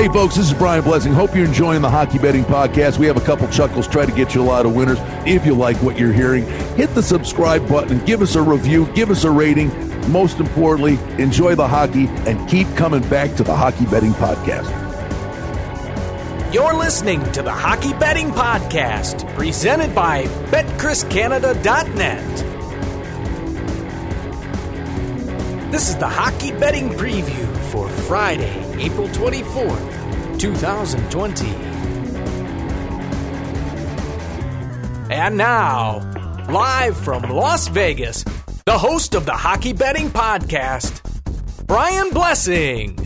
Hey, folks, this is Brian Blessing. Hope you're enjoying the Hockey Betting Podcast. We have a couple chuckles. Try to get you a lot of winners. If you like what you're hearing, hit the subscribe button. Give us a review. Give us a rating. Most importantly, enjoy the hockey and keep coming back to the Hockey Betting Podcast. You're listening to the Hockey Betting Podcast, presented by BetCrisCanada.net. This is the Hockey Betting Preview for Friday, April 24th, 2020. And now, live from Las Vegas, the host of the Hockey Betting Podcast, Brian Blessing.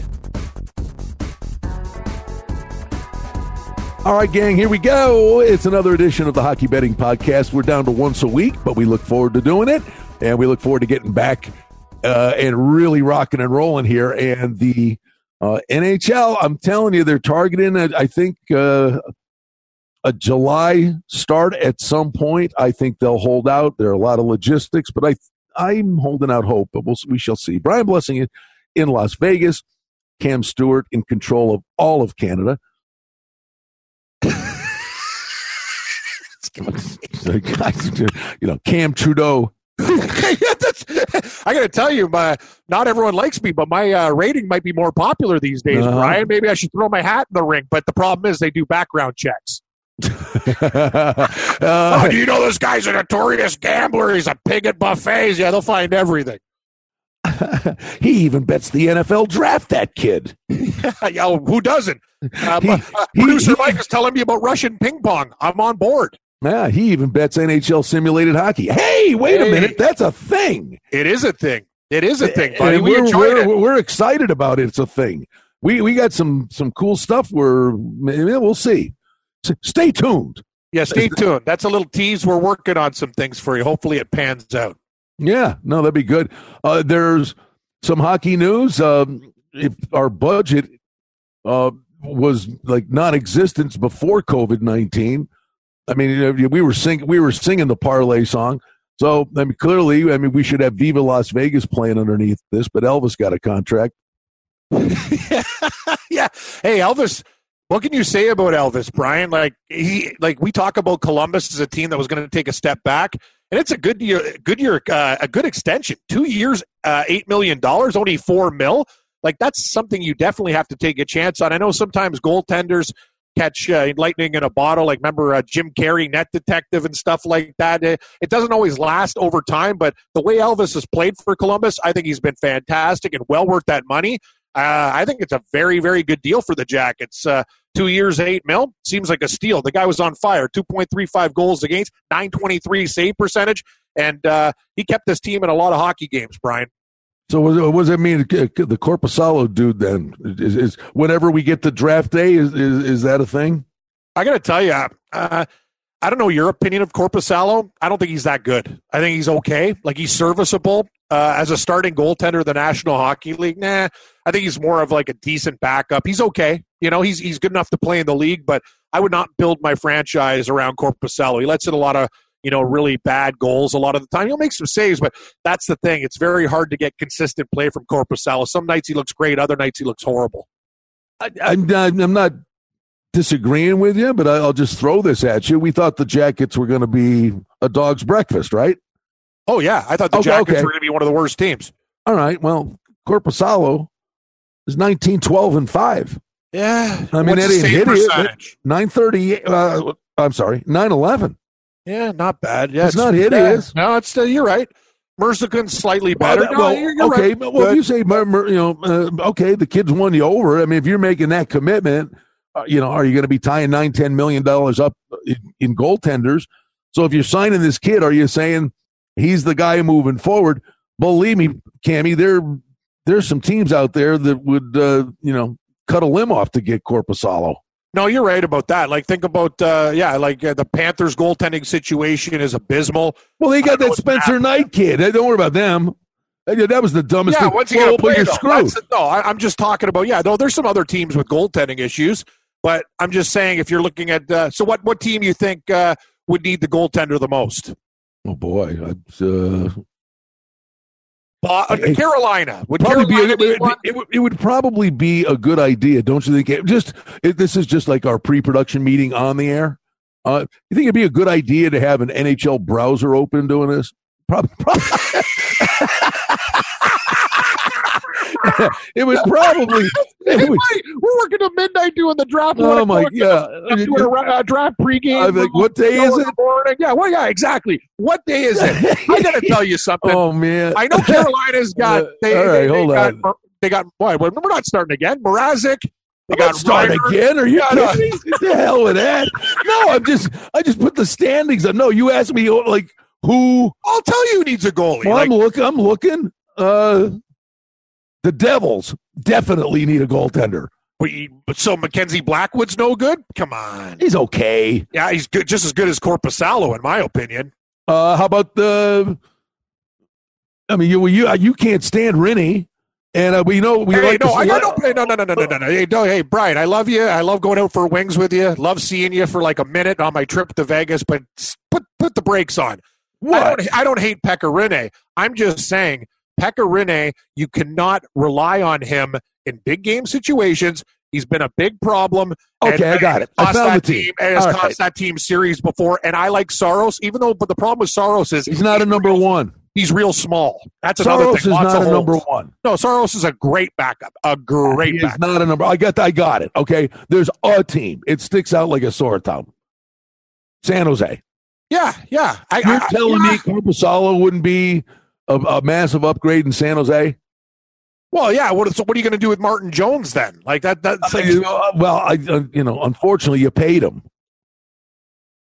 All right, gang, here we go. It's another edition of the Hockey Betting Podcast. We're down to once a week, but we look forward to doing it, and we look forward to getting back and really rocking and rolling here. And the NHL, I'm telling you, they're targeting, I think, a July start at some point. I think they'll hold out. There are a lot of logistics, but I'm holding out hope, but we shall see. Brian Blessing in Las Vegas, Cam Stewart in control of all of Canada. You know, Cam Trudeau. I got to tell you, not everyone likes me, but my rating might be more popular these days, Brian. Maybe I should throw my hat in the ring, but the problem is they do background checks. Do you know this guy's a notorious gambler? He's a pig at buffets. Yeah, they'll find everything. He even bets the NFL draft, that kid. Yeah, who doesn't? Producer Mike is telling me about Russian ping pong. I'm on board. Yeah, he even bets NHL simulated hockey. Hey, wait a minute. That's a thing. It is a thing. It is a thing, buddy. We enjoyed it. We're excited about it. It's a thing. We got some cool stuff. We'll see. Stay tuned. Yeah, stay tuned. That's a little tease. We're working on some things for you. Hopefully it pans out. Yeah, no, that'd be good. There's some hockey news. If our budget was like non-existent before COVID-19, I mean, we were singing the parlay song. So I mean, clearly, I mean, we should have Viva Las Vegas playing underneath this. But Elvis got a contract. Yeah. Hey, Elvis. What can you say about Elvis, Brian? Like we talk about Columbus as a team that was going to take a step back. And it's a good extension. 2 years, $8 million, only $4 million. Like that's something you definitely have to take a chance on. I know sometimes goaltenders catch lightning in a bottle. Like remember Jim Carrey, Net Detective, and stuff like that. It doesn't always last over time. But the way Elvis has played for Columbus, I think he's been fantastic and well worth that money. I think it's a very, very good deal for the Jackets. 2 years, $8 million. Seems like a steal. The guy was on fire. 2.35 goals against, .923 save percentage, and he kept this team in a lot of hockey games, Brian. So what does that mean? The Korpisalo dude then is whenever we get to draft day, is that a thing? I got to tell you, I don't know your opinion of Korpisalo. I don't think he's that good. I think he's okay. Like he's serviceable as a starting goaltender of the National Hockey League. Nah, I think he's more of like a decent backup. He's okay. You know, he's good enough to play in the league, but I would not build my franchise around Korpisalo. He lets in a lot of, you know, really bad goals a lot of the time. He'll make some saves, but that's the thing. It's very hard to get consistent play from Korpisalo. Some nights he looks great. Other nights he looks horrible. I'm not disagreeing with you, but I'll just throw this at you. We thought the Jackets were going to be a dog's breakfast, right? Oh, yeah. I thought the Jackets were going to be one of the worst teams. All right. Well, Korpisalo is 19-12-5. Yeah, I mean, it hit it. 938. I'm sorry, 911. Yeah, not bad. Yeah, it's not hideous. Bad. No, it's still. You're right. Mrázek slightly better. Right. Well, if you say, okay, the kid's won you over. I mean, if you're making that commitment, you know, are you going to be tying $9-10 million up in goaltenders? So if you're signing this kid, are you saying he's the guy moving forward? Believe me, Cammie, there's some teams out there that would, cut a limb off to get Korpisalo. No, you're right about that. Like, think about, the Panthers' goaltending situation is abysmal. Well, they got that Spencer Knight kid. Don't worry about them. That was the dumbest thing. Yeah, once you play, you're screwed. No, I'm just talking about, there's some other teams with goaltending issues, but I'm just saying if you're looking at, so what team you think would need the goaltender the most? Oh, boy. Carolina. It would probably be a good idea, don't you think? This is just like our pre-production meeting on the air. You think it'd be a good idea to have an NHL browser open doing this? Probably. We're working till midnight doing the draft. Oh my god! Draft pregame. I think, what day is it? Morning. Yeah. Well, yeah. Exactly. What day is it? I gotta tell you something. Oh man! I know Carolina's got. They got. Why? We're not starting again. Mrázek. They got start again? Are you kidding me? What the hell with that? No, I just put the standings up. No, you asked me like who? I'll tell you who needs a goalie. Well, I'm looking. The Devils definitely need a goaltender. So Mackenzie Blackwood's no good? Come on. He's okay. Yeah, he's good, just as good as Korpisalo, in my opinion. How about the – I mean, you can't stand Rinne. And we know we hey, like no, I don't play. No. Hey, Brian, I love you. I love going out for wings with you. Love seeing you for like a minute on my trip to Vegas, but put the brakes on. What? I don't hate Pekka Rinne. I'm just saying Pekka Rinne, you cannot rely on him in big game situations. He's been a big problem. Okay, I got it. Has cost that team series before. And I like Saros, even though. But the problem with Saros is he's not a number one. He's real small. That's another thing. Saros is not a number one. No, Saros is a great backup. He's not a number. I got it. Okay. There's a team. It sticks out like a sore thumb. San Jose. Yeah. You're telling me Korpisalo wouldn't be a massive upgrade in San Jose? Well, yeah. What are you going to do with Martin Jones then? Like that. Unfortunately, you paid him.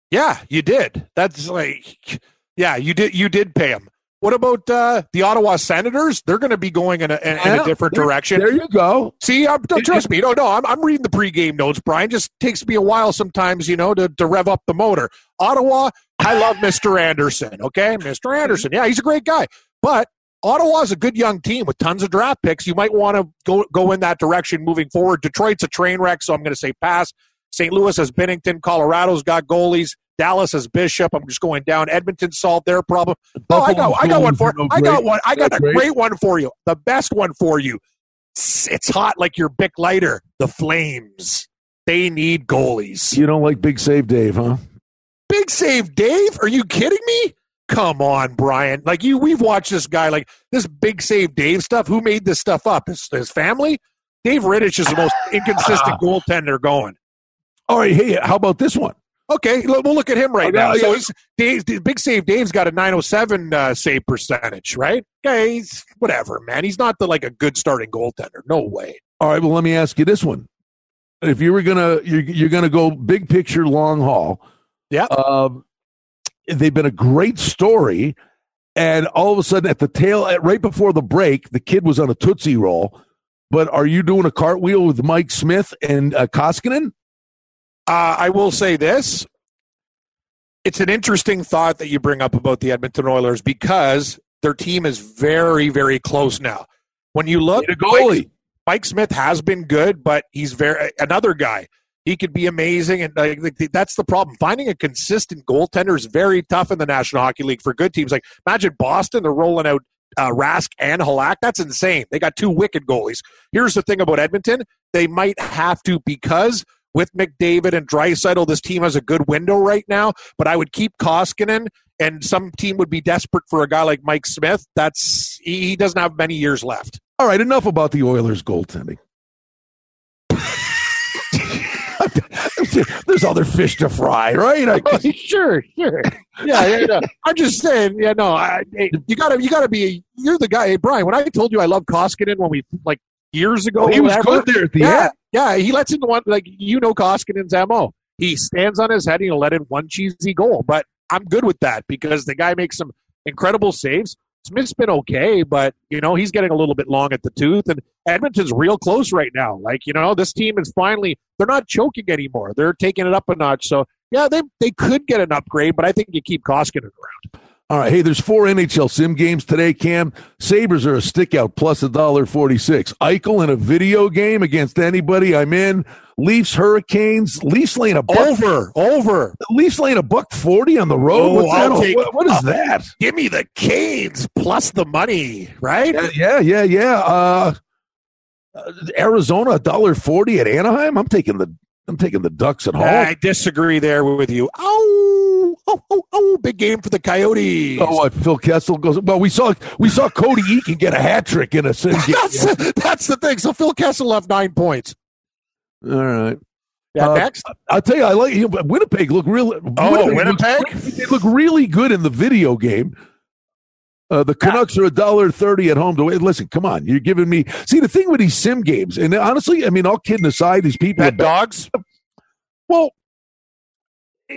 Yeah, you did. That's like, yeah, you did pay him. What about the Ottawa Senators? They're going to be going in a different direction. There you go. See, trust me. No, I'm reading the pregame notes, Brian. Just takes me a while sometimes, to rev up the motor. Ottawa, I love Mr. Anderson, okay? Mr. Anderson, yeah, he's a great guy. But Ottawa's a good young team with tons of draft picks. You might want to go in that direction moving forward. Detroit's a train wreck, so I'm going to say pass. St. Louis has Bennington. Colorado's got goalies. Dallas has Bishop. I'm just going down. Edmonton solved their problem. Oh, I got one for you. I got a great one for you. The best one for you. It's hot like your Bic lighter. The Flames. They need goalies. You don't like Big Save Dave, huh? Big Save Dave? Are you kidding me? Come on, Brian. Like we've watched this guy. Like this Big Save Dave stuff. Who made this stuff up? His family? Dave Rittich is the most inconsistent goaltender going. All right. Hey, how about this one? Okay, we'll look at him right now. Yeah. So Big Save Dave's got a 907 save percentage, right? Yeah, he's whatever, man. He's not like a good starting goaltender. No way. All right, well, let me ask you this one: if you were you're gonna go big picture, long haul. Yeah. They've been a great story, and all of a sudden, right before the break, the kid was on a Tootsie Roll. But are you doing a cartwheel with Mike Smith and Koskinen? I will say this. It's an interesting thought that you bring up about the Edmonton Oilers because their team is very, very close now. When you look, Mike Smith has been good, but he's another guy. He could be amazing, and that's the problem. Finding a consistent goaltender is very tough in the National Hockey League for good teams. Like, imagine Boston, they're rolling out Rask and Halak. That's insane. They got two wicked goalies. Here's the thing about Edmonton. They might have to because – with McDavid and Dreisaitl, this team has a good window right now, but I would keep Koskinen, and some team would be desperate for a guy like Mike Smith. He doesn't have many years left. All right, enough about the Oilers' goaltending. There's other fish to fry, right? Sure. Yeah. I'm just saying. Yeah, no. You gotta be. You're the guy, hey, Brian. When I told you I love Koskinen, when we like. Years ago, he was good there at the end. Yeah, he lets in one, Koskinen's MO. He stands on his head and he'll let in one cheesy goal. But I'm good with that because the guy makes some incredible saves. Smith's been okay, but, he's getting a little bit long at the tooth. And Edmonton's real close right now. Like, this team is finally, they're not choking anymore. They're taking it up a notch. So, yeah, they could get an upgrade, but I think you keep Koskinen around. All right. Hey, there's four NHL sim games today, Cam. Sabres are a stickout plus $1.46. Eichel in a video game against anybody. I'm in. Leafs, Hurricanes. Leafs laying a buck. Over. Leafs laying a $1.40 on the road. What is that? Give me the Canes plus the money, right? Yeah. Arizona $1.40 at Anaheim. I'm taking the Ducks at home. I disagree there with you. Oh! Big game for the Coyotes. Oh, what? Phil Kessel goes. Well, we saw Cody Eakin get a hat trick in a sim game. That's the thing. So Phil Kessel left 9 points. All right. Yeah, next, I'll tell you, I like Winnipeg. They look really good in the video game. The Canucks are $1.30 at home. Listen, come on. You're giving me. See, the thing with these sim games, and honestly, I mean, all kidding aside, these people. Bad dogs? Well,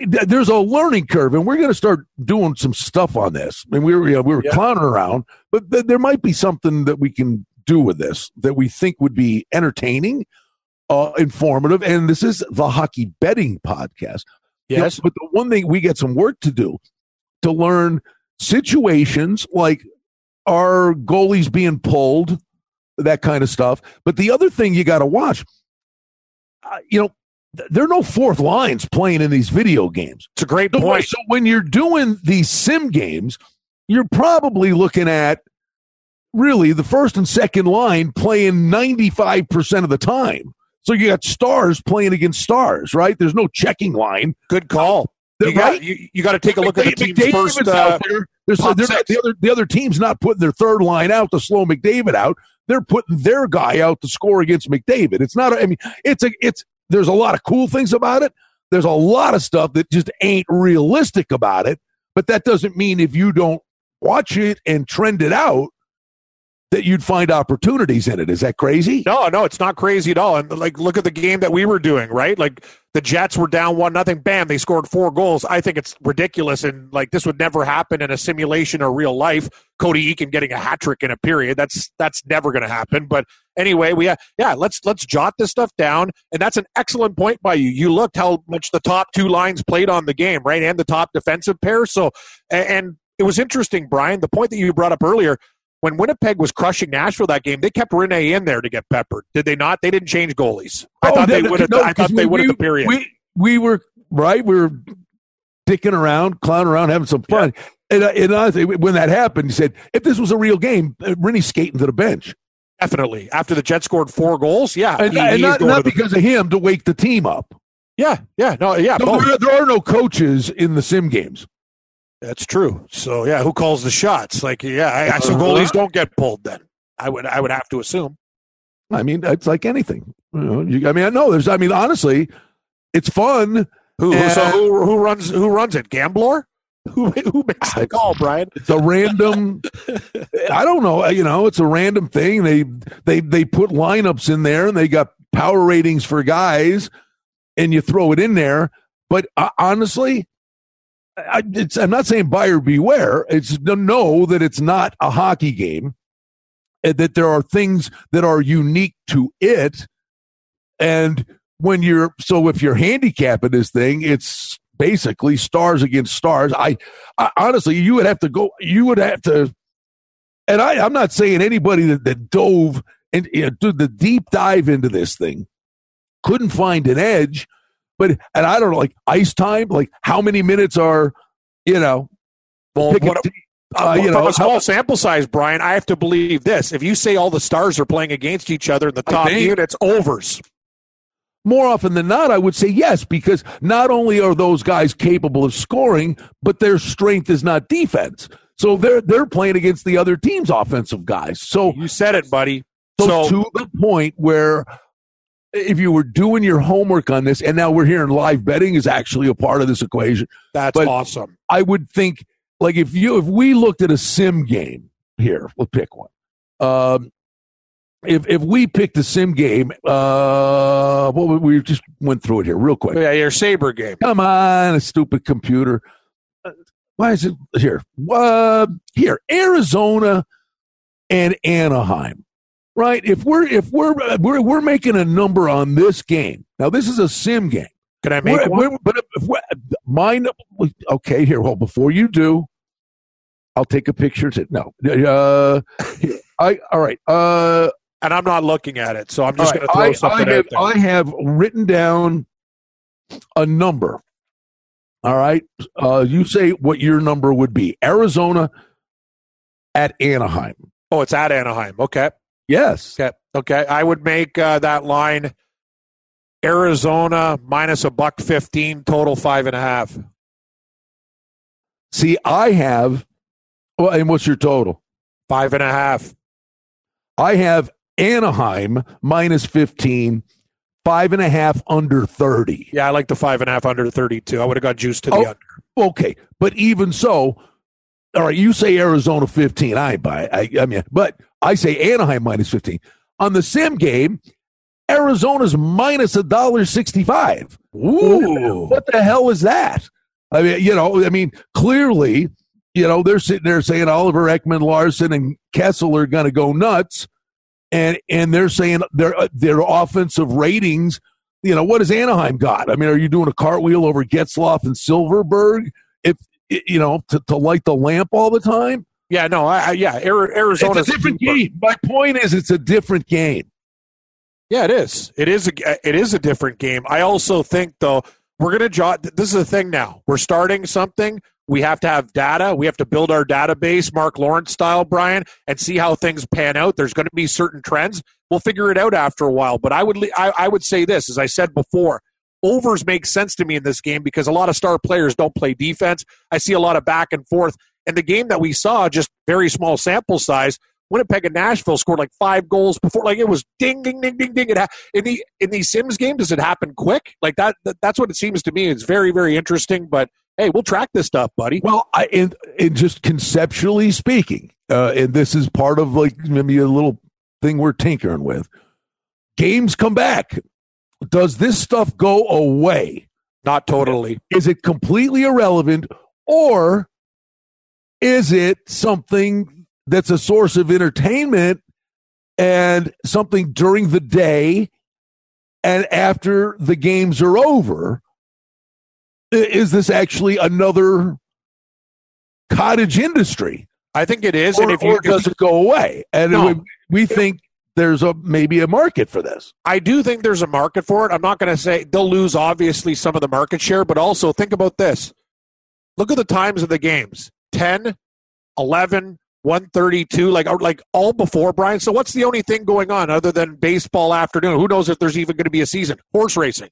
there's a learning curve, and we're going to start doing some stuff on this. I mean, we were clowning around, but there might be something that we can do with this that we think would be entertaining, informative, and this is the Hockey Betting Podcast. Yes. But the one thing, we get some work to do to learn situations like are goalies being pulled, that kind of stuff. But the other thing you got to watch, there are no fourth lines playing in these video games. It's a great point. So when you're doing these sim games, you're probably looking at really the first and second line playing 95% of the time. So you got stars playing against stars, right? There's no checking line. Good call. You got to take a look at the team's first. The other team's not putting their third line out to slow McDavid out. They're putting their guy out to score against McDavid. There's a lot of cool things about it. There's a lot of stuff that just ain't realistic about it. But that doesn't mean if you don't watch it and trend it out that you'd find opportunities in it. Is that crazy? No, it's not crazy at all. And look at the game that we were doing, right? The Jets were down 1-0. Bam, they scored 4 goals. I think it's ridiculous, and this would never happen in a simulation or real life. Cody Eakin getting a hat trick in a period—that's never going to happen. But anyway, let's jot this stuff down, and that's an excellent point by you. You looked how much the top 2 lines played on the game, right, and the top defensive pair. So, and it was interesting, Brian, the point that you brought up earlier. When Winnipeg was crushing Nashville that game, they kept Rinne in there to get peppered. Did they not? They didn't change goalies. I thought they would have the period. We were right. We were dicking around, clowning around, having some fun. Yeah. And honestly, when that happened, he said, if this was a real game, Rinne's skating to the bench. Definitely. After the Jets scored 4 goals, yeah. And not because of him, to wake the team up. Yeah. So there are no coaches in the sim games. That's true. So, who calls the shots? So goalies don't get pulled then. I would have to assume. I mean, it's like anything. Honestly, it's fun. Who runs it? Gambler? Who makes the call, Brian? It's a random. I don't know. It's a random thing. They put lineups in there, and they got power ratings for guys, and you throw it in there. But honestly. I'm not saying buyer beware. It's to know that it's not a hockey game, and that there are things that are unique to it. And if you're handicapping this thing, it's basically stars against stars. I honestly, you would have to. And I'm not saying anybody that dove and did the deep dive into this thing couldn't find an edge. But I don't know, ice time, how many minutes are, from a small sample size, Brian, I have to believe this. If you say all the stars are playing against each other in the top unit, it's overs. More often than not, I would say yes, because not only are those guys capable of scoring, but their strength is not defense. So they're playing against the other team's offensive guys. So you said it, buddy. So to the point where, if you were doing your homework on this, and now we're hearing live betting is actually a part of this equation. That's awesome. I would think, if we looked at a sim game here, we'll pick one. If we picked a sim game, we just went through it here real quick. Yeah, your Sabre game. Come on, a stupid computer. Why is it here? Here, Arizona and Anaheim. Right, if we're making a number on this game now, this is a sim game. Can I make one? But if mine, okay, here. Well, before you do, I'll take a picture. No. All right. And I'm not looking at it, so I'm just going to throw something out there. I have written down a number. All right. You say what your number would be. Arizona at Anaheim. Oh, it's at Anaheim. Okay. Yes. Okay. I would make that line Arizona minus -115, total 5.5. See, I have. Well, and what's your total? 5.5. I have Anaheim minus -15, 5.5 under 30. Yeah, I like the 5.5 under 30 too. I would have got juice to the under. Okay, but even so, all right, you say Arizona 15. I buy it. I mean, but I say Anaheim minus -15 on the sim game. Arizona's minus $1.65. Ooh, what the hell is that? I mean, clearly. You know, they're sitting there saying Oliver Ekman Larson and Kessel are going to go nuts, and they're saying their offensive ratings. You know, what has Anaheim got? I mean, are you doing a cartwheel over Getzloff and Silverberg? If you know to light the lamp all the time? Yeah, no, Arizona. It's a different game. My point is, it's a different game. Yeah, it is. It is a different game. I also think though we're going to jot. This is the thing now. We're starting something. We have to have data. We have to build our database, Mark Lawrence style, Brian, and see how things pan out. There's going to be certain trends. We'll figure it out after a while. But I would say this, as I said before, overs make sense to me in this game because a lot of star players don't play defense. I see a lot of back and forth. And the game that we saw, just very small sample size, Winnipeg and Nashville scored like 5 goals before. Like it was ding, ding, ding, ding, ding. In the Sims game, does it happen quick? Like that's what it seems to me. It's very, very interesting, but hey, we'll track this stuff, buddy. Well, and just conceptually speaking, and this is part of like maybe a little thing we're tinkering with. Games come back. Does this stuff go away? Not totally. Is it completely irrelevant, or is it something that's a source of entertainment and something during the day and after the games are over? Is this actually another cottage industry? I think it is. Or does it go away? And no, we think there's maybe a market for this. I do think there's a market for it. I'm not going to say they'll lose, obviously, some of the market share, but also think about this. Look at the times of the games. 10, 11, 1:32, like all before, Brian. So what's the only thing going on other than baseball afternoon? Who knows if there's even going to be a season? Horse racing.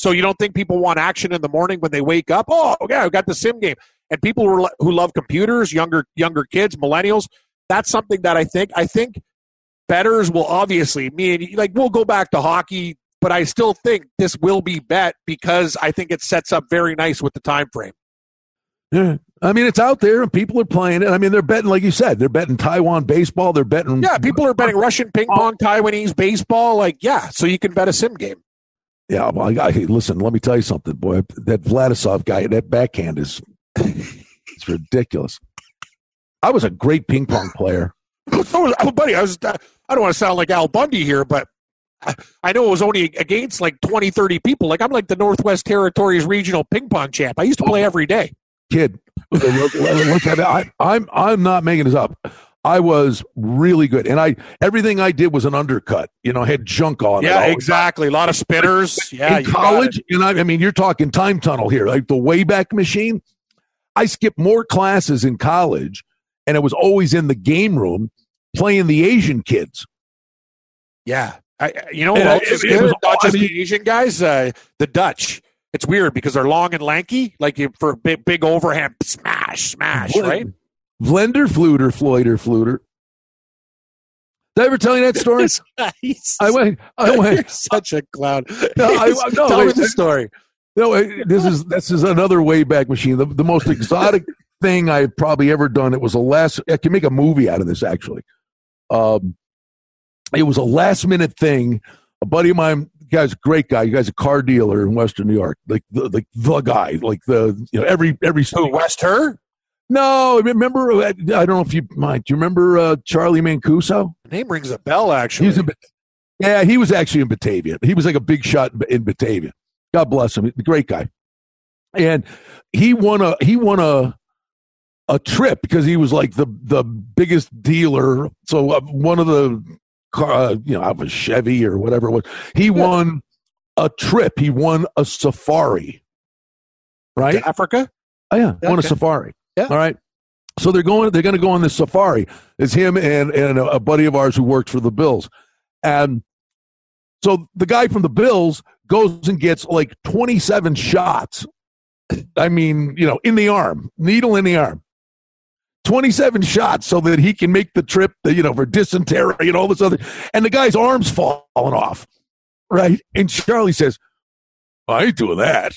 So you don't think people want action in the morning when they wake up? Oh, yeah, I've got the sim game. And people who love computers, younger kids, millennials, that's something that I think bettors will obviously, we'll go back to hockey, but I still think this will be bet because I think it sets up very nice with the time frame. Yeah. I mean, it's out there and people are playing it. I mean, they're betting, like you said, they're betting Taiwan baseball. They're betting. Yeah, people are betting Russian ping pong, Taiwanese baseball. Like, yeah, so you can bet a sim game. Yeah, well, hey, listen, let me tell you something, boy. That Vladisov guy, that backhand is it's ridiculous. I was a great ping pong player. Buddy, I don't want to sound like Al Bundy here, but I know it was only against like 20, 30 people. Like I'm like the Northwest Territories regional ping pong champ. I used to play every day. Kid, look at it. I'm not making this up. I was really good, and everything I did was an undercut. You know, I had junk on it. Yeah, exactly. A lot of spitters. Yeah, in college, and I mean, you're talking time tunnel here, like the Wayback Machine. I skipped more classes in college, and it was always in the game room playing the Asian kids. Yeah, not just the Asian guys, the Dutch. It's weird because they're long and lanky, like for a big overhand smash, right? Vlender, Floyder. Did I ever tell you that story? I went. You're such a clown. Tell me the story. No, this is another Wayback Machine. The most exotic thing I've probably ever done. It was I can make a movie out of this, actually. It was a last-minute thing. A buddy of mine, guy's a great guy. You guy's a car dealer in Western New York, like the guy, like every. Oh, West Her? No, remember, I don't know if you mind. Do you remember Charlie Mancuso? The name rings a bell, actually. He was actually in Batavia. He was like a big shot in Batavia. God bless him. He's a great guy. And he won a a trip because he was like the biggest dealer. So one of the of a Chevy or whatever it was, he won a trip. He won a safari, right? To Africa. Oh yeah, okay. Won a safari. Yeah. All right. So they're going to go on this safari. It's him and a buddy of ours who worked for the Bills. And so the guy from the Bills goes and gets like 27 shots. I mean, in the arm, needle in the arm, 27 shots so that he can make the trip, for dysentery and all this other. And the guy's arm's falling off, right? And Charlie says, I ain't doing that.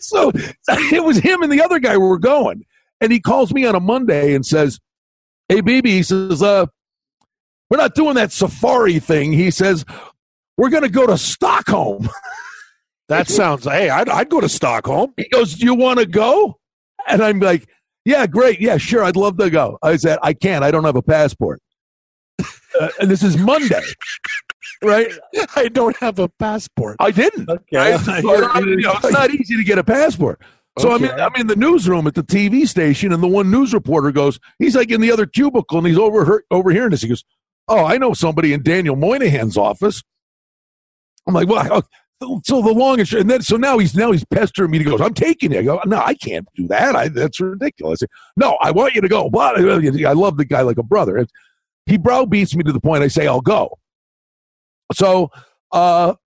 So it was him and the other guy were going. And he calls me on a Monday and says, hey, baby, he says, we're not doing that safari thing. He says, we're going to go to Stockholm. That sounds, hey, I'd go to Stockholm. He goes, do you want to go? And I'm like, yeah, great. Yeah, sure. I'd love to go. I said, I can't. I don't have a passport. And this is Monday. Right? I don't have a passport. I didn't. Okay. It's not easy to get a passport. So okay. I'm in the newsroom at the TV station, and the one news reporter goes, he's like in the other cubicle, and he's overhearing this. He goes, oh, I know somebody in Daniel Moynihan's office. I'm like, well, so the long and short, and then so now he's pestering me. He goes, I'm taking it. I go, no, I can't do that. That's ridiculous. No, I want you to go. But I love the guy like a brother. He browbeats me to the point I say I'll go. So I'm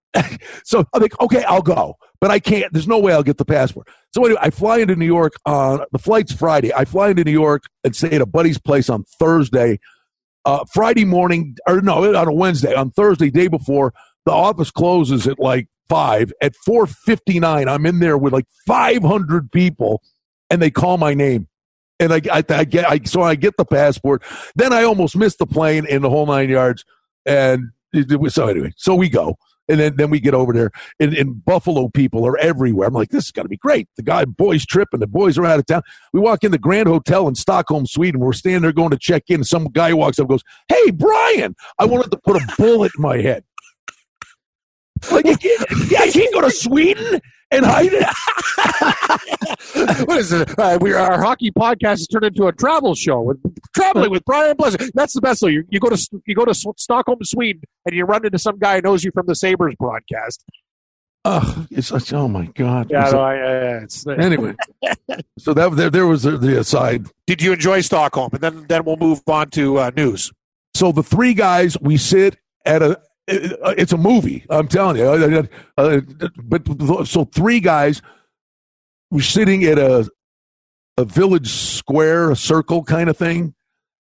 like, okay, I'll go, but I can't. There's no way I'll get the passport. So anyway, I fly into New York on the flight's Friday. I fly into New York and stay at a buddy's place on Thursday, Friday morning, or no, on a Wednesday. On Thursday, day before, the office closes at like 5. At 4:59, I'm in there with like 500 people, and they call my name, and I get the passport. Then I almost missed the plane in the whole 9 yards, and. So anyway, so we go, and then we get over there, and Buffalo people are everywhere. I'm like, this is going to be great. The boys trip, and the boys are out of town. We walk in the Grand Hotel in Stockholm, Sweden. We're standing there going to check in. Some guy walks up and goes, hey, Brian, I wanted to put a bullet in my head. Like, I can't go to Sweden and hide it. What is it? Our hockey podcast has turned into a travel show. Traveling with Brian Blessing. That's the best though. You go to Stockholm, Sweden, and you run into some guy who knows you from the Sabres broadcast. Oh my God! Yeah, anyway, so that there was the aside. Did you enjoy Stockholm? And then we'll move on to news. So the three guys we sit at a. It's a movie, I'm telling you. But so three guys were sitting at a village square, a circle kind of thing,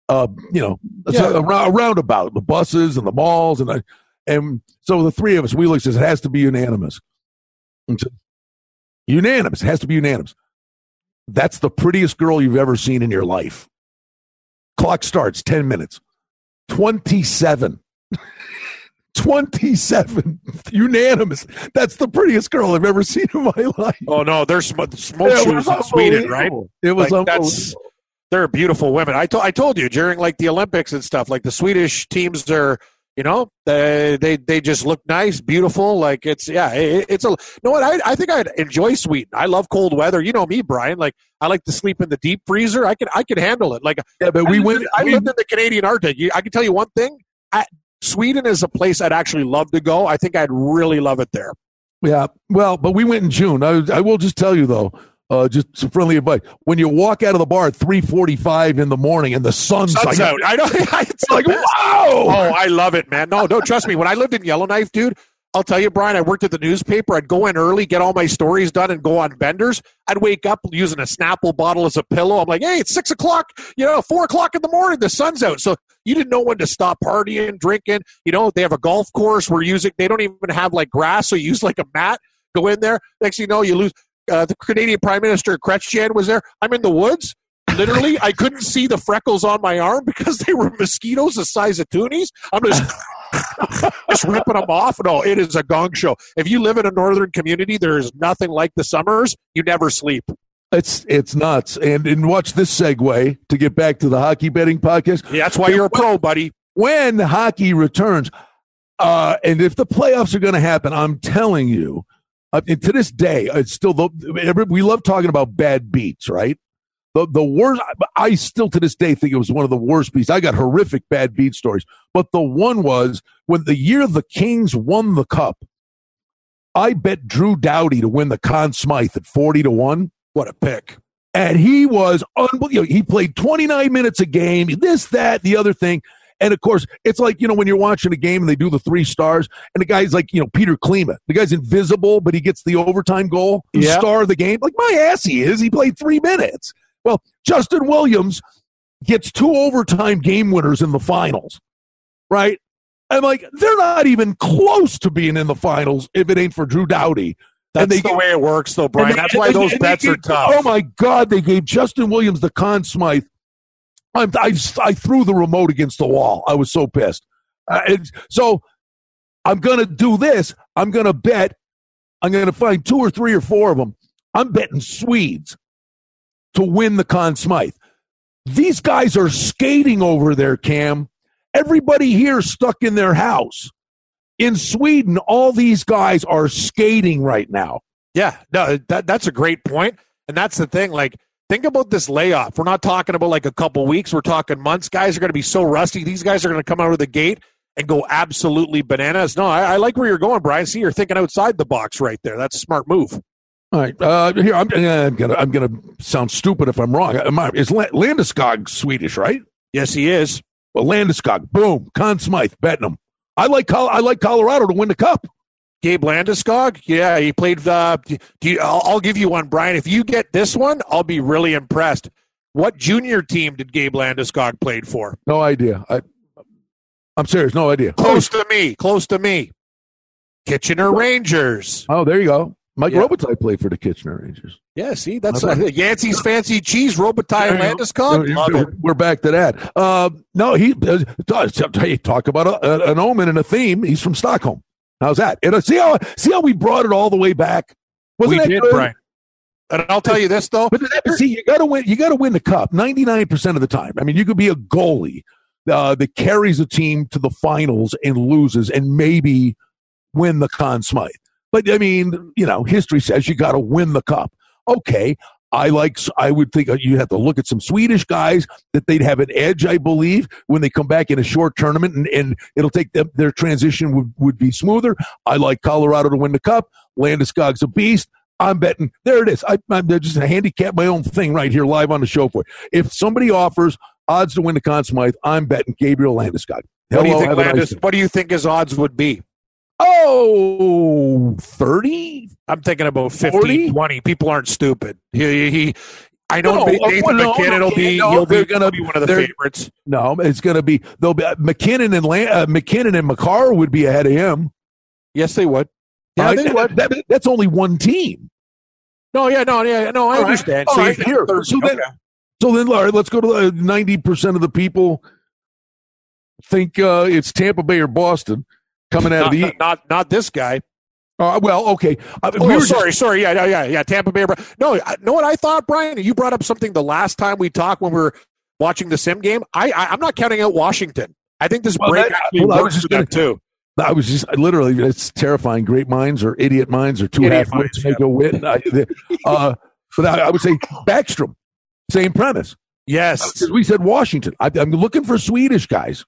a roundabout, the buses and the malls, and so the three of us. Wheeler says it has to be unanimous. Unanimous, it has to be unanimous. That's the prettiest girl you've ever seen in your life. Clock starts 10 minutes, 27. 27, unanimous. That's the prettiest girl I've ever seen in my life. Oh no, there's smoke shoes in Sweden, right? It was like, they're beautiful women. I told you during like the Olympics and stuff, like the Swedish teams are, they just look nice, beautiful. Like I think I'd enjoy Sweden. I love cold weather. You know me, Brian. Like I like to sleep in the deep freezer. I could handle it. Like yeah, but I lived in the Canadian Arctic. I can tell you one thing. Sweden is a place I'd actually love to go. I think I'd really love it there. Yeah, well, but we went in June. I will just tell you, though, just some friendly advice. When you walk out of the bar at 3:45 in the morning and the sun's out. I know. It's like, wow. Oh, I love it, man. No, trust me. When I lived in Yellowknife, dude, I'll tell you, Brian, I worked at the newspaper. I'd go in early, get all my stories done, and go on benders. I'd wake up using a Snapple bottle as a pillow. I'm like, hey, it's 6 o'clock, 4 o'clock in the morning. The sun's out. So you didn't know when to stop partying, drinking. They have a golf course. They don't even have like grass, so you use like a mat. Go in there. Next thing you know, you lose. The Canadian Prime Minister Chrétien was there. I'm in the woods. Literally, I couldn't see the freckles on my arm because they were mosquitoes the size of toonies. I'm just ripping them off. No, it is a gong show. If you live in a northern community, there is nothing like the summers. You never sleep. It's nuts. And watch this segue to get back to the Hockey Betting Podcast. Yeah, that's why you're a pro, buddy. When hockey returns, and if the playoffs are going to happen, I'm telling you, And to this day, it's still we love talking about bad beats, right? The worst, I still to this day think it was one of the worst beats. I got horrific bad beat stories. But the one was when the year the Kings won the cup, I bet Drew Doughty to win the Conn Smythe at 40-1. What a pick. And he was unbelievable. He played 29 minutes a game, this, that, the other thing. And, of course, it's like, you know, when you're watching a game and they do the three stars, and the guy's like, you know, Peter Klima. The guy's invisible, but he gets the overtime goal, the star of the game. Like, my ass he is. He played 3 minutes. Well, Justin Williams gets 2 overtime game winners in the finals, right? And, like, they're not even close to being in the finals if it ain't for Drew Doughty. That's the way it works, though, Brian. That's why those bets are tough. Oh, my God, they gave Justin Williams the Conn Smythe. I threw the remote against the wall. I was so pissed. So I'm going to do this. I'm going to bet. I'm going to find 2 or 3 or 4 of them. I'm betting Swedes to win the Conn Smythe. These guys are skating over there, Cam. Everybody here stuck in their house. In Sweden, all these guys are skating right now. Yeah, no, that's a great point. And that's the thing, like, think about this layoff. We're not talking about like a couple weeks. We're talking months. Guys are going to be so rusty. These guys are going to come out of the gate and go absolutely bananas. No, I like where you're going, Brian. See, you're thinking outside the box right there. That's a smart move. All right. Here, I'm gonna sound stupid if I'm wrong. Is Landeskog Swedish, right? Yes, he is. Well, Landeskog, boom, Conn Smythe, betting him. I like Colorado to win the cup. Gabe Landeskog, yeah, he played. I'll give you one, Brian. If you get this one, I'll be really impressed. What junior team did Gabe Landeskog played for? No idea. I'm serious, no idea. Close to me. Kitchener Rangers. Oh, there you go. Mike Robitaille played for the Kitchener Rangers. Yeah, see, that's Yancey's Fancy Cheese, Robitaille, Landeskog. We're back to that. No, he does. Talk about an omen and a theme. He's from Stockholm. How's that? And see how we brought it all the way back. Wasn't that good? Brian. And I'll tell you this though. But see, you gotta win the cup 99% of the time. I mean, you could be a goalie that carries a team to the finals and loses and maybe win the Conn Smythe. But I mean, you know, history says you gotta win the cup. Okay. I would think you have to look at some Swedish guys that they'd have an edge, I believe, when they come back in a short tournament, and it'll take them, their transition would be smoother. I like Colorado to win the cup. Landeskog's a beast. I'm betting. There it is. I'm just a handicap my own thing right here live on the show for it. If somebody offers odds to win the Conn Smythe, I'm betting Gabriel Landeskog. What do you think his odds would be? Oh, 30? I'm thinking about 50, 40? 20. People aren't stupid. Nathan McKinnon will be one of the favorites. No, it's going to be – they'll be McKinnon and McCarr would be ahead of him. Yes, they would. Yeah, right? They would. That's only one team. No, I understand. All right, here. So then, all right, let's go to 90% of the people think it's Tampa Bay or Boston. Coming out of the East. Not this guy. Well, okay. Sorry. Yeah. Tampa Bay. No, know what I thought, Brian? You brought up something the last time we talked when we were watching the Sim game. I'm not counting out Washington. I think this break actually works for them too. I literally, it's terrifying. Great minds or idiot minds or two and a half minds to make a wit. But I would say Backstrom, same premise. Yes. We said Washington. I'm looking for Swedish guys.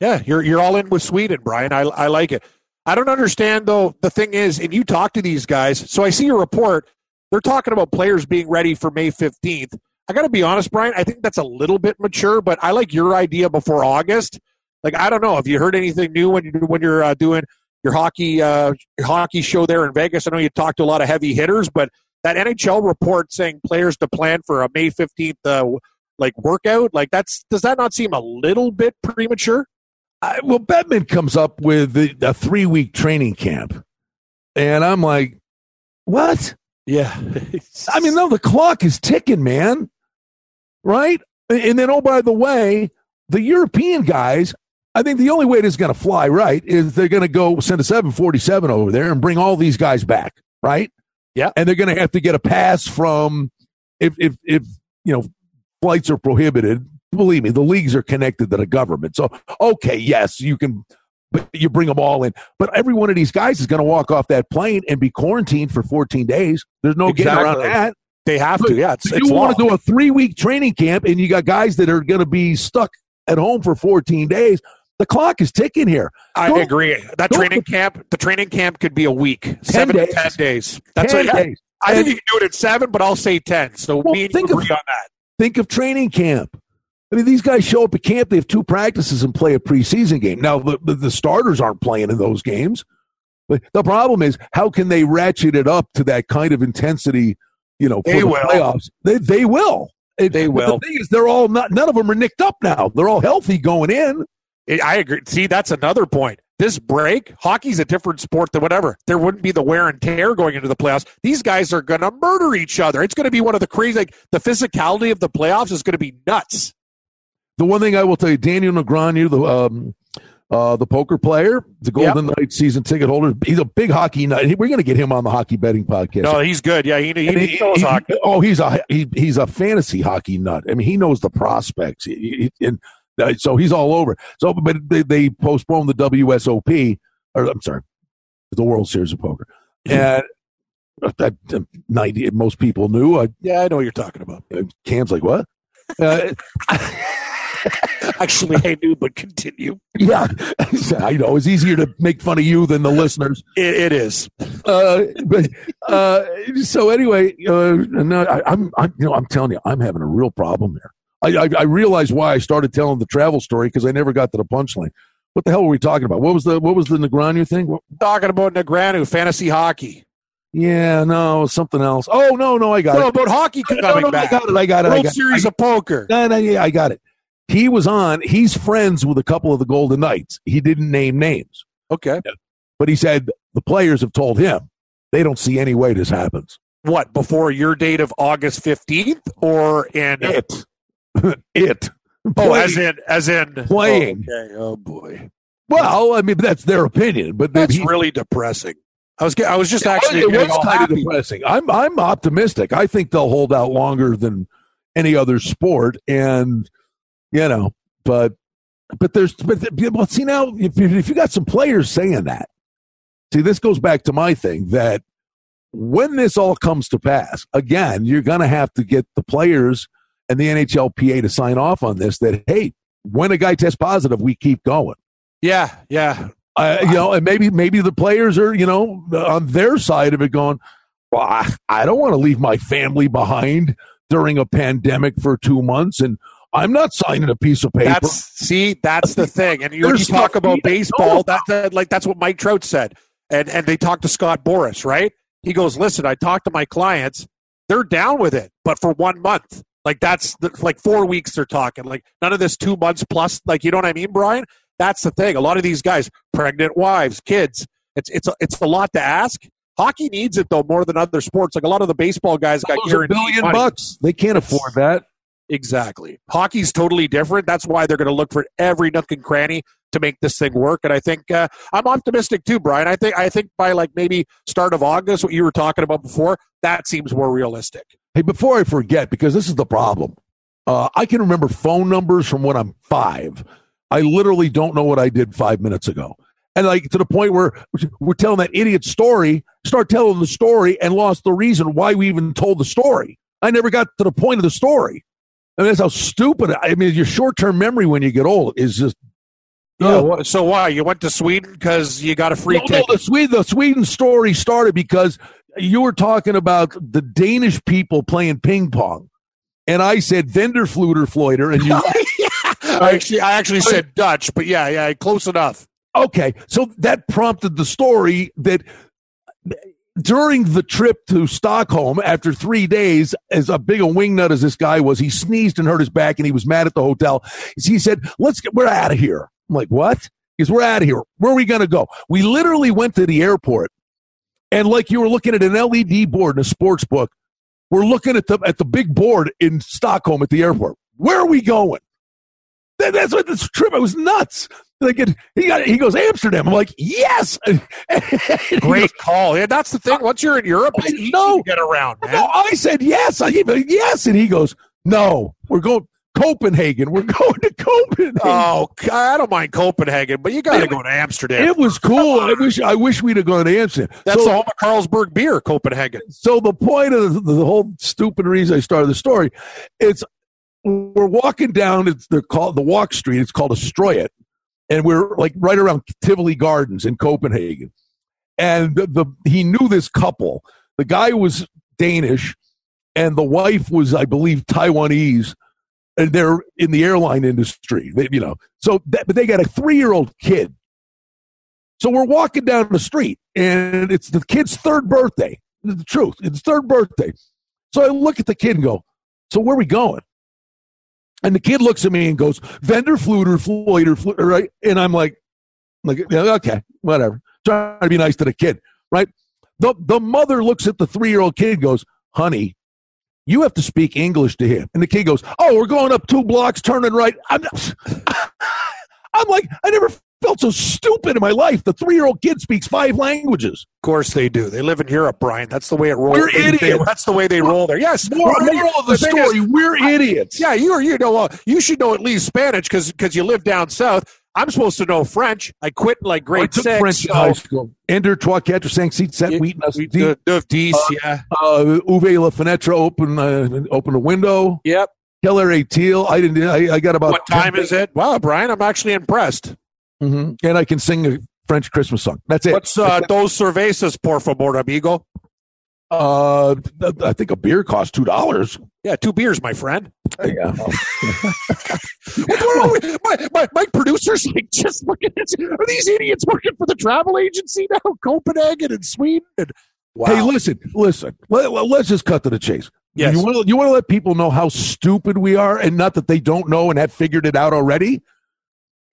Yeah, you're all in with Sweden, Brian. I like it. I don't understand, though. The thing is, and you talk to these guys, so I see your report. They're talking about players being ready for May 15th. I got to be honest, Brian, I think that's a little bit mature, but I like your idea before August. Like, I don't know. Have you heard anything new when you're doing your hockey show there in Vegas? I know you talked to a lot of heavy hitters, but that NHL report saying players to plan for a May 15th workout, does that not seem a little bit premature? Well, Bettman comes up with a 3-week training camp, and I'm like, what? Yeah. I mean, no, the clock is ticking, man, right? And then, oh, by the way, the European guys, I think the only way it is going to fly right is they're going to go send a 747 over there and bring all these guys back, right? Yeah. And they're going to have to get a pass from if you know, flights are prohibited. Believe me, the leagues are connected to the government. So, okay, yes, you can but you bring them all in. But every one of these guys is going to walk off that plane and be quarantined for 14 days. There's no getting around that. They have to, yeah. It's you want to do a 3-week training camp, and you got guys that are going to be stuck at home for 14 days. The clock is ticking here. I agree. The training camp could be a week, 7 to 10 days. That's what it is. I think you can do it at 7, but I'll say 10. So we agree on that. Think of training camp. I mean, these guys show up at camp. They have 2 practices and play a preseason game. Now, the starters aren't playing in those games. But the problem is, how can they ratchet it up to that kind of intensity, you know, for the playoffs? They will. They will. The thing is, they're all none of them are nicked up now. They're all healthy going in. I agree. See, that's another point. This break, hockey's a different sport than whatever. There wouldn't be the wear and tear going into the playoffs. These guys are going to murder each other. It's going to be one of the crazy, like, the physicality of the playoffs is going to be nuts. The one thing I will tell you, Daniel Negreanu, the poker player, the Golden Knights season ticket holder, he's a big hockey nut. We're going to get him on the Hockey Betting Podcast. No, he's good. Yeah, he knows hockey. Oh, he's a fantasy hockey nut. I mean, he knows the prospects. So he's all over. So, but they postponed the WSOP, or I'm sorry, the World Series of Poker. And most people knew. I know what you're talking about. Cam's like, what? Actually, I knew, but continue. Yeah, I know. It's easier to make fun of you than the listeners. It is. So anyway, no, I'm telling you, I'm having a real problem here. I realized why I started telling the travel story, because I never got to the punchline. What the hell were we talking about? What was the Negreanu thing? Talking about Negreanu, fantasy hockey. Yeah, no, something else. Oh, no, I got it. No, about hockey coming back. I got it. World Series of Poker. I got it. He was on. He's friends with a couple of the Golden Knights. He didn't name names. Okay. But he said the players have told him they don't see any way this happens. What, before your date of August 15th or in it? It. Oh, playing. as in playing. Okay. Oh boy. Well, I mean, that's their opinion, but that's really depressing. I was just actually. It was kind of depressing. I'm optimistic. I think they'll hold out longer than any other sport, and you know, but see now, if you got some players saying that, see, this goes back to my thing that when this all comes to pass, again, you're going to have to get the players and the NHLPA to sign off on this, that, hey, when a guy tests positive, we keep going. Yeah, yeah. You know, and maybe the players are, you know, on their side of it going, well, I don't want to leave my family behind during a pandemic for 2 months, and I'm not signing a piece of paper. That's the thing. And you talk about baseball, that's what Mike Trout said. And they talked to Scott Boras, right? He goes, listen, I talked to my clients. They're down with it, but for 1 month. Like, that's like 4 weeks they're talking. Like, none of this 2 months plus. Like, you know what I mean, Brian? That's the thing. A lot of these guys, pregnant wives, kids. It's a lot to ask. Hockey needs it, though, more than other sports. Like, a lot of the baseball guys got guaranteed $1 billion. They can't afford that. Exactly. Hockey's totally different. That's why they're going to look for every nook and cranny to make this thing work. And I think I'm optimistic too, Brian. I think by like maybe start of August, what you were talking about before, that seems more realistic. Hey, before I forget, because this is the problem, I can remember phone numbers from when I'm 5. I literally don't know what I did 5 minutes ago. And like to the point where we're telling that idiot story, start telling the story and lost the reason why we even told the story. I never got to the point of the story. I mean, that's how stupid. I mean, your short-term memory when you get old is just. Yeah, so why? You went to Sweden because you got a free ticket? No, the Sweden story started because you were talking about the Danish people playing ping pong. And I said Venderfluterfloiter. And you. Yeah. I actually said Dutch, but yeah, close enough. Okay, so that prompted the story that during the trip to Stockholm, after 3 days, as a big a wingnut as this guy was, he sneezed and hurt his back, and he was mad at the hotel. He said, we're out of here. I'm like, what? Because we're out of here. Where are we going to go? We literally went to the airport, and like you were looking at an LED board in a sports book, we're looking at the big board in Stockholm at the airport. Where are we going? That's what this trip. It was nuts. Like he goes Amsterdam. I'm like, yes. Great call. Yeah, that's the thing. Once you're in Europe, it's easy to get around, man. No, I said yes. I even yes, and he goes, no. We're going. Copenhagen. We're going to Copenhagen. Oh, I don't mind Copenhagen, but you got to go to Amsterdam. It was cool. I wish we'd have gone to Amsterdam. That's the home of Carlsberg beer, Copenhagen. So the point of the whole stupid reason I started the story, it's we're walking down. They're called the Walk Street. It's called Estroyet, and we're like right around Tivoli Gardens in Copenhagen. And he knew this couple. The guy was Danish, and the wife was, I believe, Taiwanese. And they're in the airline industry, but they got a 3-year-old kid. So we're walking down the street, and it's the kid's third birthday. It's the truth. It's his third birthday. So I look at the kid and go, so where are we going? And the kid looks at me and goes, Vendor Fluter, Floyder, right? And I'm like, okay, whatever. Trying to be nice to the kid, right? The mother looks at the 3-year-old kid and goes, honey, you have to speak English to him. And the kid goes, oh, we're going up 2 blocks, turning right. I'm like, I never felt so stupid in my life. The 3-year-old kid speaks 5 languages. Of course they do. They live in Europe, Brian. That's the way it rolls. We're idiots. That's the way they roll there. Yes. Moral of the story, we're idiots. Yeah, you should know at least Spanish because you live down south. I'm supposed to know French. I quit like grade 6. I took French in high school. Ender, trois, quatre, cinq, six, sept, huit, neuf, dix, yeah. Ouvre la fenêtre, open the window. Yep. Keller etil. I got about. What time is it? Wow, Brian, I'm actually impressed. Mm-hmm. And I can sing a French Christmas song. That's it. What's dos cervezas, por favor, amigo? I think a beer costs $2. Yeah, 2 beers, my friend. Yeah. My producer's like, just look at this. Are these idiots working for the travel agency now? Copenhagen and Sweden. And, wow. Hey, listen. Let's just cut to the chase. Yes. You want to let people know how stupid we are, and not that they don't know and have figured it out already?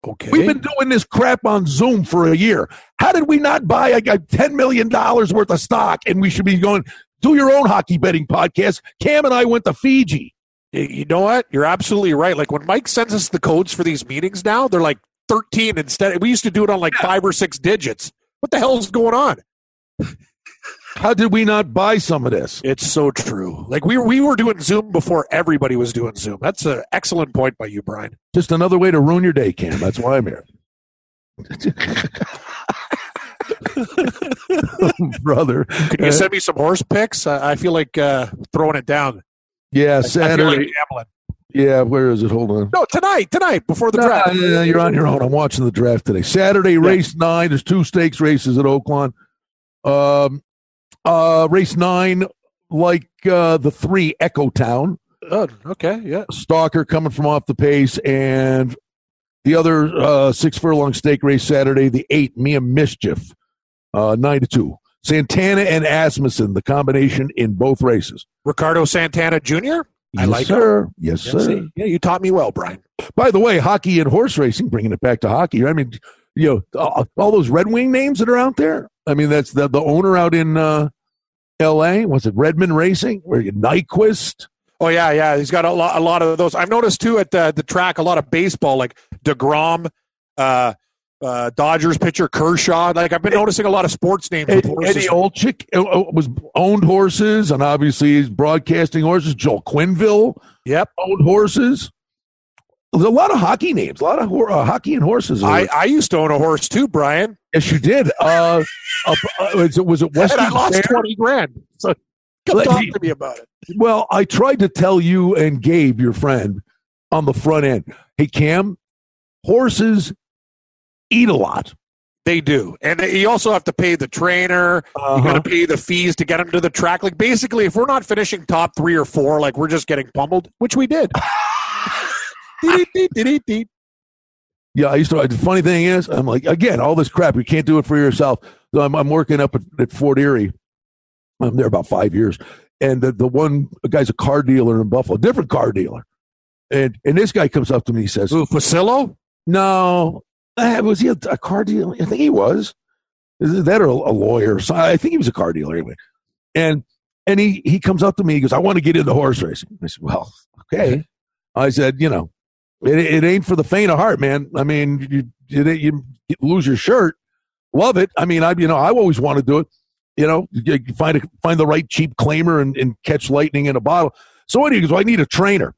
Okay. We've been doing this crap on Zoom for a year. How did we not buy $10 million worth of stock? And we should be going, do your own hockey betting podcast. Cam and I went to Fiji. You know what? You're absolutely right. Like when Mike sends us the codes for these meetings now, they're like 13 instead. We used to do it on 5 or 6 digits. What the hell is going on? How did we not buy some of this? It's so true. Like we were doing Zoom before everybody was doing Zoom. That's an excellent point by you, Brian. Just another way to ruin your day, Cam. That's why I'm here. Brother. Can you send me some horse picks? I feel like throwing it down. Yeah, Saturday. I feel like gambling. Yeah, where is it? Hold on. No, tonight, before the draft. Yeah, you're on your own. I'm watching the draft today. Saturday, race 9. There's 2 stakes races at Oaklawn. Race 9, the 3, Echo Town. Oh, okay, yeah. Stalker coming from off the pace, and the other 6 furlong stake race Saturday, the 8, Mia Mischief, 9-2. Santana and Asmussen, the combination in both races. Ricardo Santana Jr.? Yes, I like sir. Him. Yes, sir. See? Yeah, you taught me well, Brian. By the way, hockey and horse racing, bringing it back to hockey. I mean, all those Red Wing names that are out there. I mean, that's the owner out in L.A. Was it Redmond Racing? Where Nyquist? Oh, yeah. He's got a lot of those. I've noticed, too, at the track, a lot of baseball, like DeGrom, Dodgers pitcher Kershaw. Like, I've been noticing a lot of sports names. Eddie Olczyk owned horses, and obviously he's broadcasting horses. Joel Quinville owned horses. There's a lot of hockey names, a lot of hockey and horses. I used to own a horse too, Brian. Yes, you did. Was it Western? And I lost $20,000. So come talk to me about it. Well, I tried to tell you and Gabe, your friend, on the front end. Hey, Cam, horses eat a lot. They do, and you also have to pay the trainer. Uh-huh. You got to pay the fees to get them to the track. Like basically, if we're not finishing top 3 or 4, like we're just getting pummeled, which we did. Yeah, I used to. The funny thing is, I'm like, again, all this crap, you can't do it for yourself. So I'm working up at Fort Erie. I'm there about 5 years, and the one guy's a car dealer in Buffalo, different car dealer, and this guy comes up to me, he says, "Fasillo? No, was he a car dealer? I think he was. Is that or a lawyer? So I think he was a car dealer anyway." And he comes up to me, he goes, "I want to get into horse racing." I said, "Well, okay." I said, It ain't for the faint of heart, man. I mean, you lose your shirt, love it. I mean, I always want to do it. You find the right cheap claimer and catch lightning in a bottle. So anyway, I need a trainer.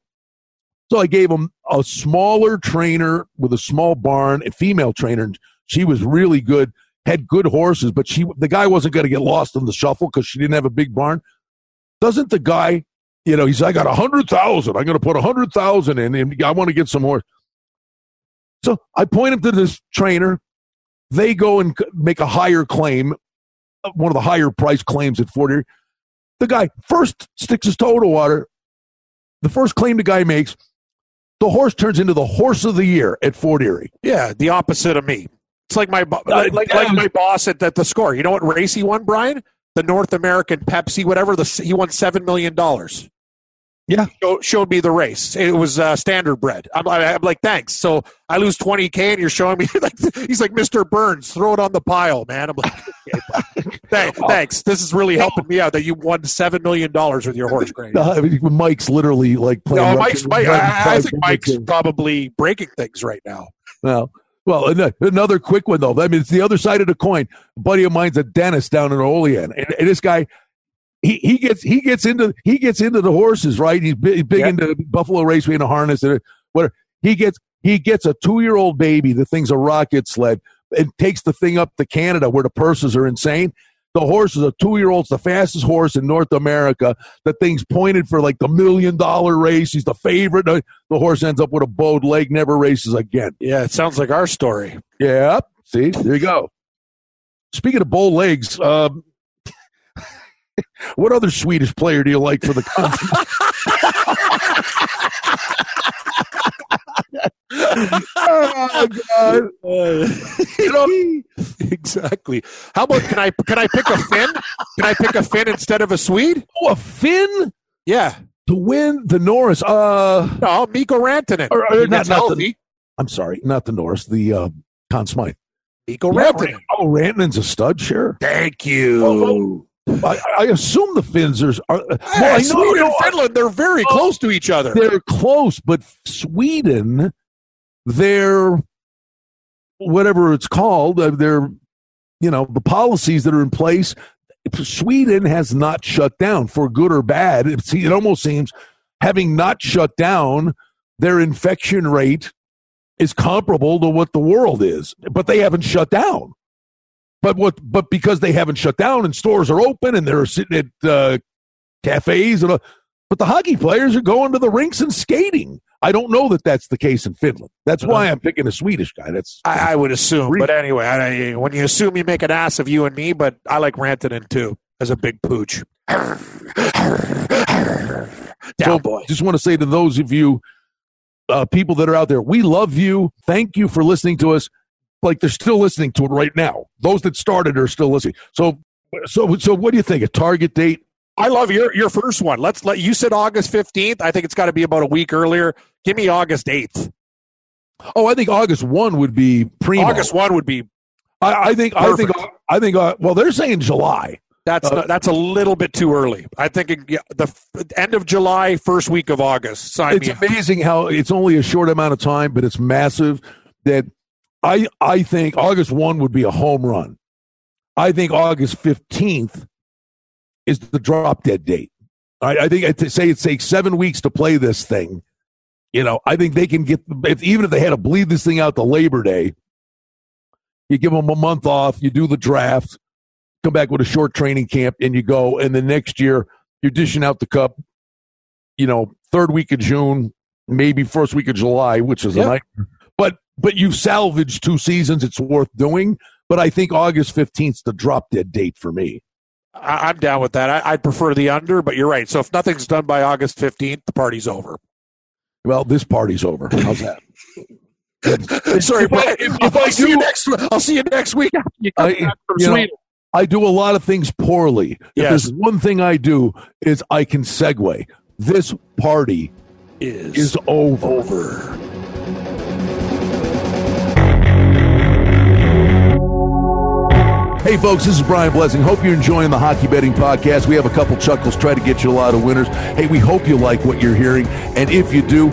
So I gave him a smaller trainer with a small barn, a female trainer. And she was really good, had good horses, but the guy wasn't going to get lost in the shuffle because she didn't have a big barn. Doesn't the guy, you know, he's, I got 100,000. I'm going to put 100,000 in and I want to get some horse. So I point him to this trainer. They go and make a higher claim, one of the higher price claims at Fort Erie. The guy first sticks his toe to water. The first claim the guy makes, the horse turns into the horse of the year at Fort Erie. Yeah, the opposite of me. It's like my boss at the Score. You know what race he won, Brian? The North American Pepsi, whatever. He won $7 million. Yeah. Showed me the race. It was standard bred. I'm like, thanks. So I lose 20K and you're showing me. He's like, Mr. Burns, throw it on the pile, man. I'm like, okay, thanks. This is really helping me out that you won $7 million with your horse, Grant. Mike's literally like playing. No, I think Mike's probably breaking things right now. Well, another quick one, though. I mean, it's the other side of the coin. A buddy of mine's a dentist down in Olean. And this guy – He gets into the horses, right? He's big into Buffalo Raceway in a harness and whatever. He gets a 2-year-old baby. The thing's a rocket sled and takes the thing up to Canada where the purses are insane. The horse is a 2-year-old's the fastest horse in North America. The thing's pointed for like the $1 million race. He's the favorite. The horse ends up with a bowed leg, never races again. Yeah, it sounds like our story. Yeah, see, there you go. Speaking of bowed legs. What other Swedish player do you like for the country? Oh, God. You know, exactly. How about can I pick a Finn? Can I pick a Finn instead of a Swede? Oh, a Finn? Yeah. To win the Norris. No, Mikko Rantanen. I'm sorry, not the Norris, the Conn Smythe. Mikko Rantanen. Oh, Rantanen's a stud, sure. Thank you. Oh. I assume the Finns are. Well, yeah, I know Sweden and Finland, they're very close to each other. They're close, but Sweden, they're whatever it's called, they're, you know, the policies that are in place. Sweden has not shut down for good or bad. It almost seems having not shut down, their infection rate is comparable to what the world is, but they haven't shut down. But because they haven't shut down and stores are open and they're sitting at cafes and but the hockey players are going to the rinks and skating. I don't know that that's the case in Finland. That's why I'm picking a Swedish guy. I would assume. But anyway, when you assume, you make an ass of you and me. But I like Rantanen too as a big pooch. Down boy. Just want to say to those of you people that are out there, we love you. Thank you for listening to us. Like they're still listening to it right now. Those that started are still listening. So what do you think? A target date? I love your first one. You said August 15th. I think it's got to be about a week earlier. Give me August 8th. Oh, I think August 1 would be primo. August 1 would be. I think. Well, they're saying July. That's a little bit too early. I think the end of July, first week of August. It's amazing how it's only a short amount of time, but it's massive. That. I think August 1 would be a home run. I think August 15th is the drop-dead date. I think to say it takes 7 weeks to play this thing, you know, I think they can get – even if they had to bleed this thing out to Labor Day, you give them a month off, you do the draft, come back with a short training camp, and you go. And the next year, you're dishing out the cup, you know, third week of June, maybe first week of July, which is a nightmare. But you've salvaged 2 seasons. It's worth doing. But I think August 15th is the drop-dead date for me. I'm down with that. I'd prefer the under, but you're right. So if nothing's done by August 15th, the party's over. Well, this party's over. How's that? Sorry, I'll see you next week. I do a lot of things poorly. Yes. If there's one thing I do is I can segue. This party is over. Hey, folks, this is Brian Blessing. Hope you're enjoying the Hockey Betting Podcast. We have a couple chuckles, try to get you a lot of winners. Hey, we hope you like what you're hearing. And if you do,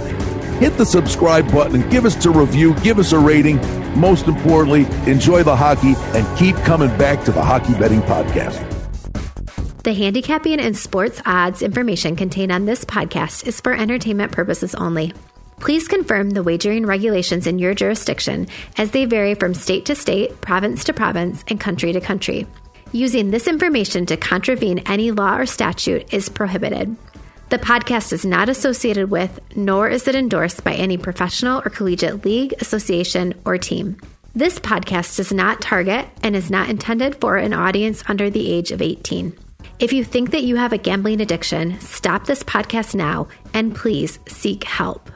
hit the subscribe button and give us a review, give us a rating. Most importantly, enjoy the hockey and keep coming back to the Hockey Betting Podcast. The handicapping and sports odds information contained on this podcast is for entertainment purposes only. Please confirm the wagering regulations in your jurisdiction as they vary from state to state, province to province, and country to country. Using this information to contravene any law or statute is prohibited. The podcast is not associated with, nor is it endorsed by any professional or collegiate league, association, or team. This podcast does not target and is not intended for an audience under the age of 18. If you think that you have a gambling addiction, stop this podcast now and please seek help.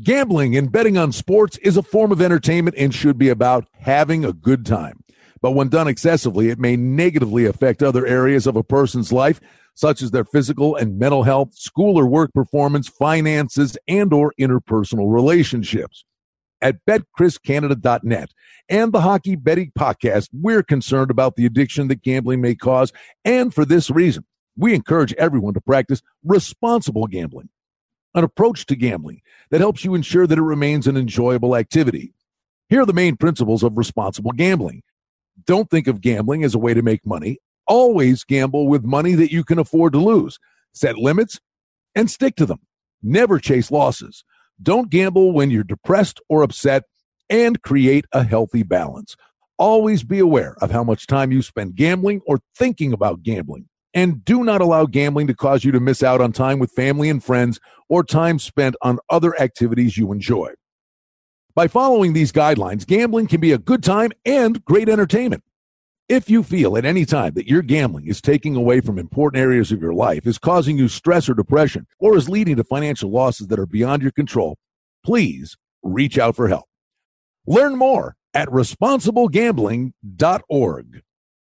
Gambling and betting on sports is a form of entertainment and should be about having a good time. But when done excessively, it may negatively affect other areas of a person's life, such as their physical and mental health, school or work performance, finances, and/or interpersonal relationships. At BetCrisCanada.net and the Hockey Betting Podcast, we're concerned about the addiction that gambling may cause, and for this reason, we encourage everyone to practice responsible gambling, an approach to gambling that helps you ensure that it remains an enjoyable activity. Here are the main principles of responsible gambling. Don't think of gambling as a way to make money. Always gamble with money that you can afford to lose. Set limits and stick to them. Never chase losses. Don't gamble when you're depressed or upset, and create a healthy balance. Always be aware of how much time you spend gambling or thinking about gambling, and do not allow gambling to cause you to miss out on time with family and friends or time spent on other activities you enjoy. By following these guidelines, gambling can be a good time and great entertainment. If you feel at any time that your gambling is taking away from important areas of your life, is causing you stress or depression, or is leading to financial losses that are beyond your control, please reach out for help. Learn more at responsiblegambling.org.